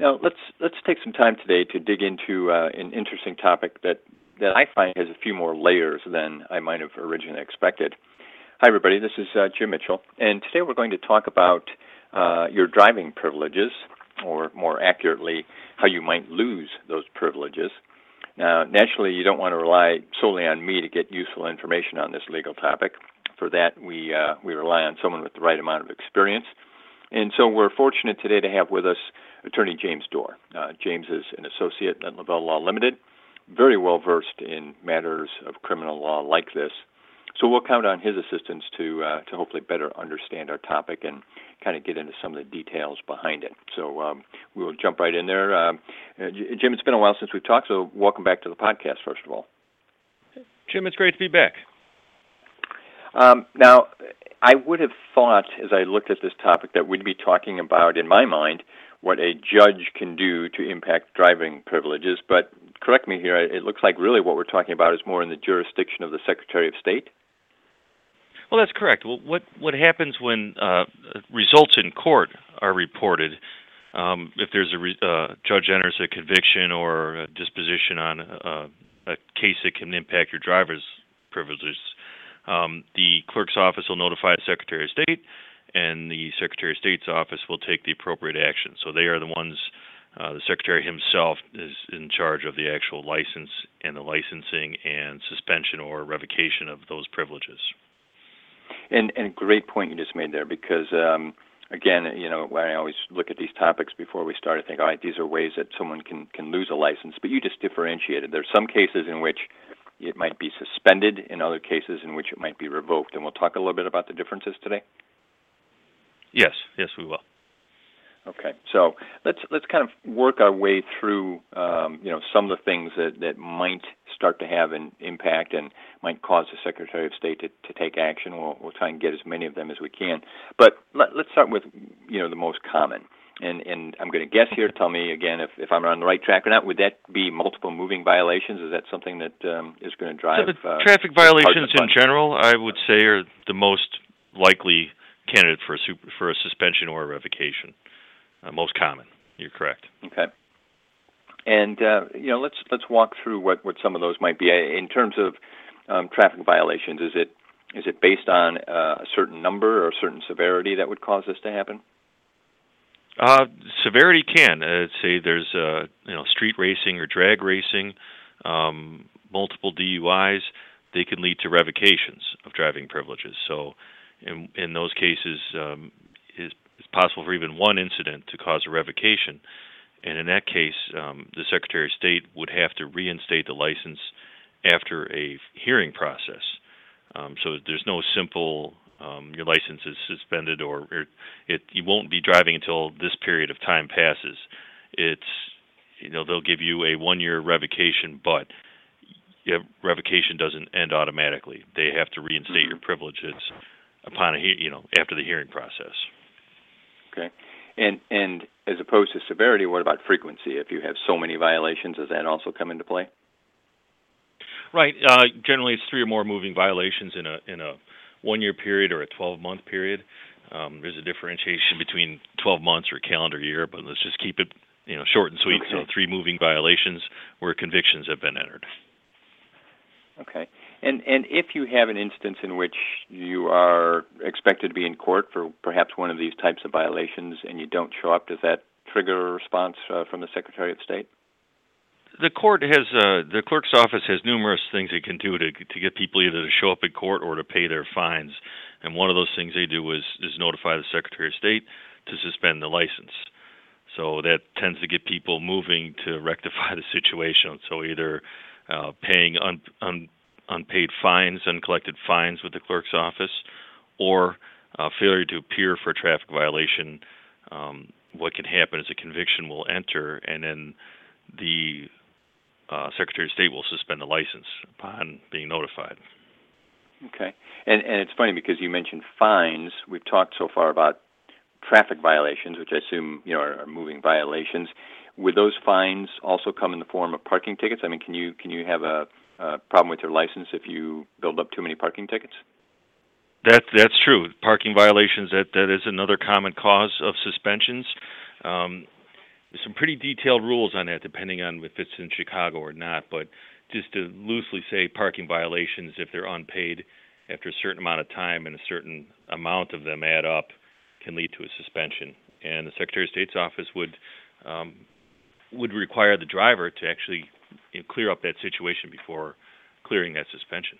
Now, let's take some time today to dig into an interesting topic that I find has a few more layers than I might have originally expected. Hi, everybody. This is Jim Mitchell, and today we're going to talk about your driving privileges, or more accurately, how you might lose those privileges. Now, naturally, you don't want to rely solely on me to get useful information on this legal topic. For that, we rely on someone with the right amount of experience. And so we're fortunate today to have with us Attorney James Doerr. James is an associate at Lavelle Law Limited, very well-versed in matters of criminal law like this. So we'll count on his assistance to hopefully better understand our topic and kind of get into some of the details behind it. So we will jump right in there. Jim, it's been a while since we've talked, so welcome back to the podcast, first of all. Jim, it's great to be back. Now, I would have thought, as I looked at this topic, that we'd be talking about, in my mind, what a judge can do to impact driving privileges. But correct me here, it looks like really what we're talking about is more in the jurisdiction of the Secretary of State? Well, that's correct. Well, what happens when results in court are reported, if there's a judge enters a conviction or a disposition on a case that can impact your driver's privileges, the clerk's office will notify the Secretary of State, and the Secretary of State's office will take the appropriate action. So they are the ones, the Secretary himself is in charge of the actual license and the licensing and suspension or revocation of those privileges. And a great point you just made there, because, again, you know, I always look at these topics before we start, I think, all right, these are ways that someone can lose a license, but you just differentiated. There's some cases in which it might be suspended, in other cases in which it might be revoked. And we'll talk a little bit about the differences today. Yes, we will. Okay, so let's kind of work our way through, some of the things that might start to have an impact and might cause the Secretary of State to take action. We'll try and get as many of them as we can. But let's start with, the most common. And I'm going to guess here, tell me again if I'm on the right track or not. Would that be multiple moving violations? Is that something that is going to drive? Traffic violations in general, I would say, are the most likely candidate for a suspension or a revocation. Most common. You're correct. Okay. And, let's walk through what some of those might be. In terms of traffic violations, is it based on a certain number or a certain severity that would cause this to happen? Severity can. Say there's street racing or drag racing, multiple DUIs. They can lead to revocations of driving privileges. So in those cases, it's possible for even one incident to cause a revocation. And in that case, the Secretary of State would have to reinstate the license after a hearing process. So there's no simple... your license is suspended, or you won't be driving until this period of time passes. It's they'll give you a 1-year revocation, but revocation doesn't end automatically. They have to reinstate your privileges upon after the hearing process. Okay, and as opposed to severity, what about frequency? If you have so many violations, does that also come into play? Right. Generally, it's 3 or more moving violations in a 1-year period or a 12-month period. There's a differentiation between 12 months or calendar year, but let's just keep it short and sweet. Okay. So 3 moving violations where convictions have been entered. Okay. And if you have an instance in which you are expected to be in court for perhaps one of these types of violations and you don't show up, does that trigger a response from the Secretary of State? The court has the clerk's office has numerous things it can do to get people either to show up at court or to pay their fines, and one of those things they do is notify the Secretary of State to suspend the license. So that tends to get people moving to rectify the situation. So either paying unpaid fines, uncollected fines with the clerk's office, or failure to appear for a traffic violation. What can happen is a conviction will enter, and then the Secretary of State will suspend the license upon being notified. Okay. And it's funny because you mentioned fines. We've talked so far about traffic violations, which I assume are moving violations. Would those fines also come in the form of parking tickets? I mean, can you have a problem with your license if you build up too many parking tickets? That's true. Parking violations, that is another common cause of suspensions. There's some pretty detailed rules on that, depending on if it's in Chicago or not. But just to loosely say, parking violations, if they're unpaid after a certain amount of time and a certain amount of them add up, can lead to a suspension. And the Secretary of State's office would require the driver to actually clear up that situation before clearing that suspension.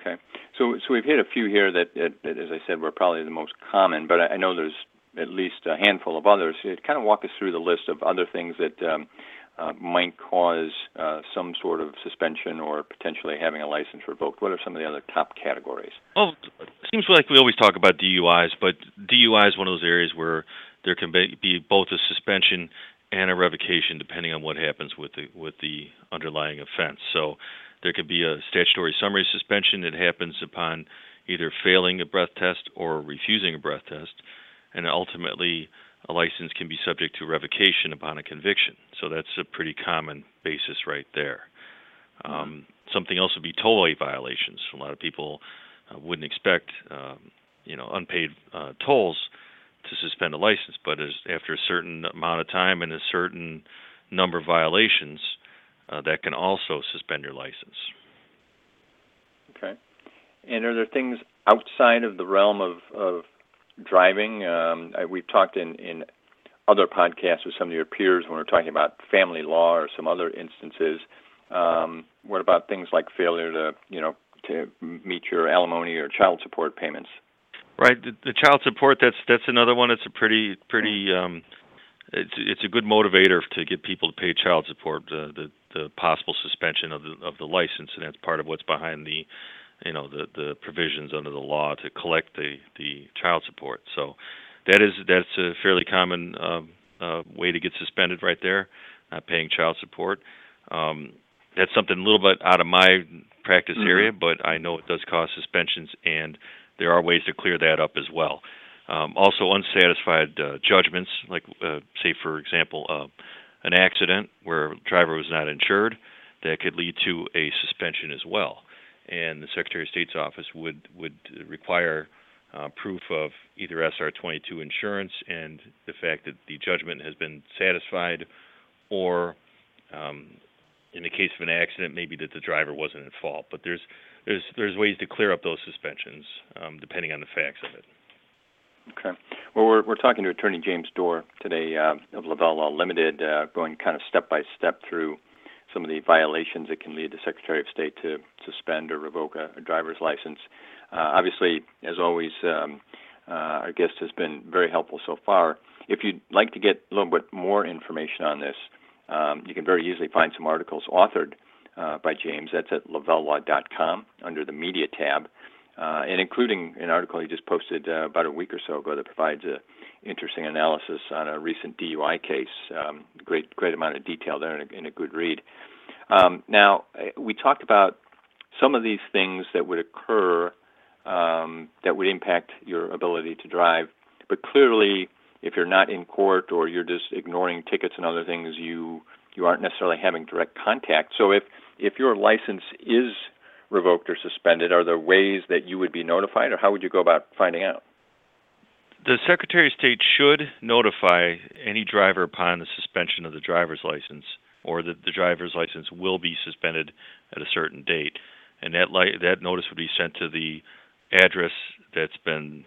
Okay. So we've hit a few here that, as I said, were probably the most common, but I know there's at least a handful of others. Kind of walk us through the list of other things that might cause some sort of suspension or potentially having a license revoked. What are some of the other top categories? Well, it seems like we always talk about DUIs, but DUI is one of those areas where there can be both a suspension and a revocation depending on what happens with the underlying offense. So there could be a statutory summary suspension that happens upon either failing a breath test or refusing a breath test, and ultimately a license can be subject to revocation upon a conviction. So that's a pretty common basis right there. Something else would be tollway violations. A lot of people wouldn't expect unpaid tolls to suspend a license, but after a certain amount of time and a certain number of violations, that can also suspend your license. Okay. And are there things outside of the realm of driving? We've talked in other podcasts with some of your peers when we're talking about family law or some other instances. What about things like failure to meet your alimony or child support payments? Right, the child support. That's another one. It's a pretty. It's a good motivator to get people to pay child support. The possible suspension of the license, and that's part of what's behind the. The provisions under the law to collect the child support. So that's a fairly common way to get suspended right there, not paying child support. That's something a little bit out of my practice area, but I know it does cause suspensions, and there are ways to clear that up as well. Also, unsatisfied judgments, like say, for example, an accident where a driver was not insured, that could lead to a suspension as well. And the Secretary of State's office would require proof of either SR-22 insurance and the fact that the judgment has been satisfied, or in the case of an accident, maybe that the driver wasn't at fault. But there's ways to clear up those suspensions depending on the facts of it. Okay. Well, we're talking to Attorney James Doerr today of Lavelle Law Limited, going kind of step by step through some of the violations that can lead the Secretary of State to suspend or revoke a driver's license. Obviously, as always, our guest has been very helpful so far. If you'd like to get a little bit more information on this, you can very easily find some articles authored by James. That's at lavellelaw.com under the Media tab, and including an article he just posted about a week or so ago that provides an interesting analysis on a recent DUI case. Great amount of detail there and a good read. Now, we talked about some of these things that would occur that would impact your ability to drive, but clearly if you're not in court or you're just ignoring tickets and other things, you aren't necessarily having direct contact. So if your license is revoked or suspended, are there ways that you would be notified, or how would you go about finding out? The Secretary of State should notify any driver upon the suspension of the driver's license, or that the driver's license will be suspended at a certain date, and that notice would be sent to the address that's on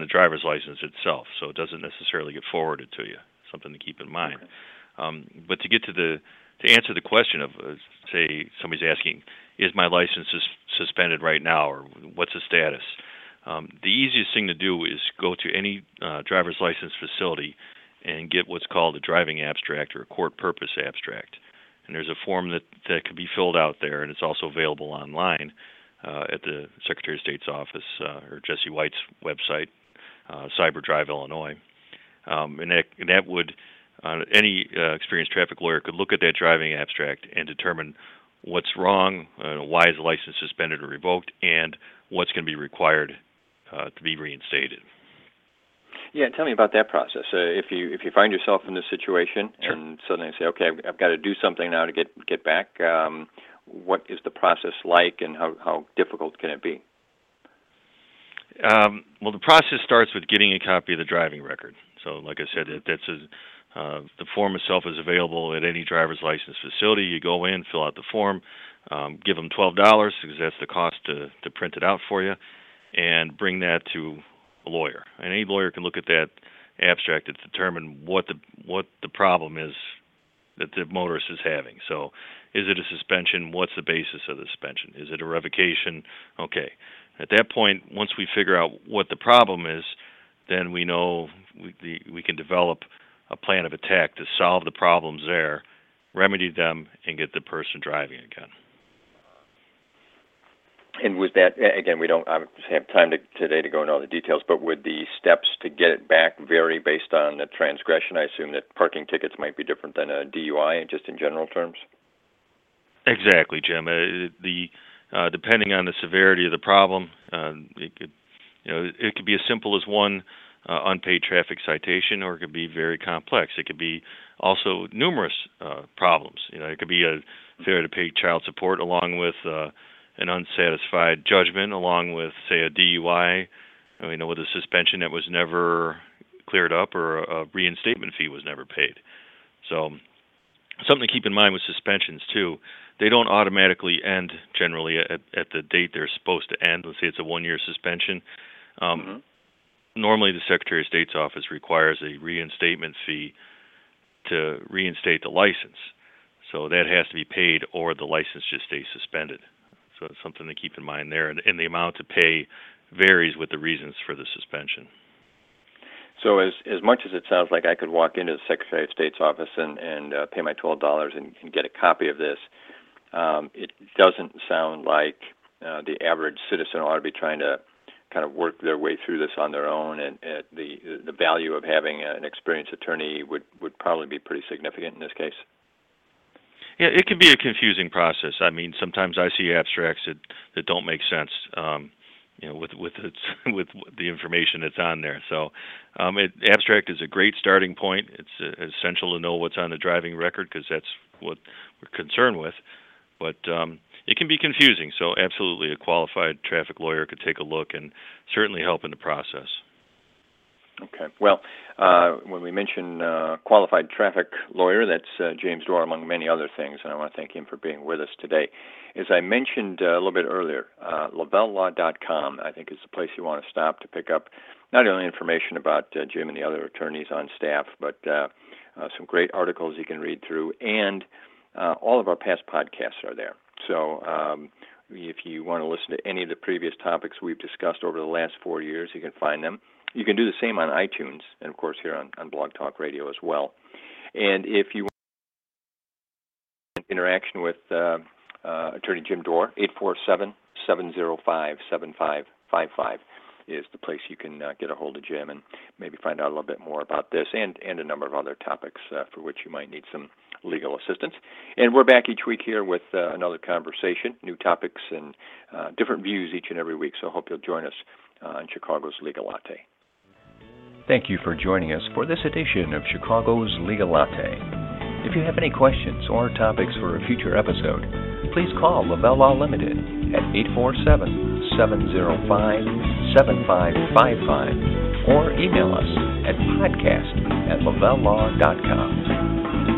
the driver's license itself, so it doesn't necessarily get forwarded to you. Something to keep in mind. Okay. But to get to answer the question of, say, somebody's asking, is my license suspended right now, or what's the status? The easiest thing to do is go to any driver's license facility and get what's called a driving abstract or a court purpose abstract. And there's a form that can be filled out there, and it's also available online at the Secretary of State's office or Jesse White's website, Cyber Drive Illinois. And that would Any experienced traffic lawyer could look at that driving abstract and determine what's wrong, why is the license suspended or revoked, and what's going to be required to be reinstated. Yeah, tell me about that process. If you find yourself in this situation and suddenly say, okay, I've got to do something now to get back, what is the process like, and how difficult can it be? Well, the process starts with getting a copy of the driving record. So, like I said, the form itself is available at any driver's license facility. You go in, fill out the form, give them $12 because that's the cost to print it out for you, and bring that to a lawyer. And any lawyer can look at that abstract to determine what the problem is that the motorist is having. So, is it a suspension? What's the basis of the suspension? Is it a revocation? Okay. At that point, once we figure out what the problem is, then we know we can develop a plan of attack to solve the problems there, remedy them, and get the person driving again. And was that, again, we don't have time today to go into all the details, but would the steps to get it back vary based on the transgression? I assume that parking tickets might be different than a DUI, just in general terms? Exactly, Jim. Depending on the severity of the problem, it could be as simple as one unpaid traffic citation, or it could be very complex. It could be also numerous problems. It could be a failure to pay child support, along with an unsatisfied judgment, along with, say, a DUI, with a suspension that was never cleared up, or a reinstatement fee was never paid. So, something to keep in mind with suspensions, too. They don't automatically end generally at the date they're supposed to end. Let's say it's a one-year suspension. Normally, the Secretary of State's office requires a reinstatement fee to reinstate the license. So that has to be paid, or the license just stays suspended. So it's something to keep in mind there. And the amount to pay varies with the reasons for the suspension. So as much as it sounds like I could walk into the Secretary of State's office and pay my $12 and get a copy of this, it doesn't sound like the average citizen ought to be trying to kind of work their way through this on their own, and the value of having an experienced attorney would probably be pretty significant in this case. Yeah, it can be a confusing process. I mean, sometimes I see abstracts that don't make sense. With the information that's on there. So abstract is a great starting point. It's essential to know what's on the driving record because that's what we're concerned with. But it can be confusing. So absolutely a qualified traffic lawyer could take a look and certainly help in the process. Okay. Well, when we mention qualified traffic lawyer, that's James Doerr, among many other things, and I want to thank him for being with us today. As I mentioned a little bit earlier, LavelleLaw.com, I think, is the place you want to stop to pick up not only information about Jim and the other attorneys on staff, but some great articles you can read through, and all of our past podcasts are there. So if you want to listen to any of the previous topics we've discussed over the last 4 years, you can find them. You can do the same on iTunes and, of course, here on Blog Talk Radio as well. And if you want interaction with Attorney Jim Doerr, 847-705-7555 is the place you can get a hold of Jim and maybe find out a little bit more about this and a number of other topics for which you might need some legal assistance. And we're back each week here with another conversation, new topics, and different views each and every week. So I hope you'll join us on Chicago's Legal Latte. Thank you for joining us for this edition of Chicago's Legal Latte. If you have any questions or topics for a future episode, please call Lavelle Law Limited at 847-705-7555 or email us at podcast@lavellelaw.com.